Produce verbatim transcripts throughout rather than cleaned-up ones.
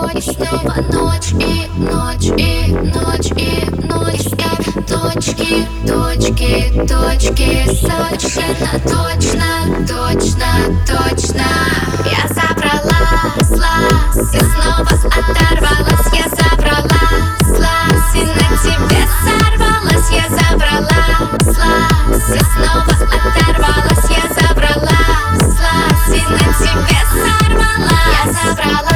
Ой, снова ночь и ночь и ночь и ночь. Я точки, точки, точки. Совершенно точно, точно, точно. Я забралась, лас, и снова оторвалась. Я забралась, лас, и на тебе сорвалась. Я забралась, лас, и снова оторвалась. Я забралась, лас, и на тебе сорвалась. Я забралась.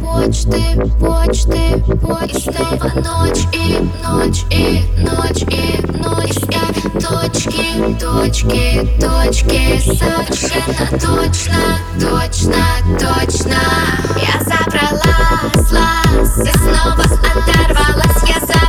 Почты, почты, снова ночь и ночь и ночь и ночь. Я точки, точки, точки. Совершенно точно, точно, точно. Я забралась, лас, и снова оторвалась. Я забралась.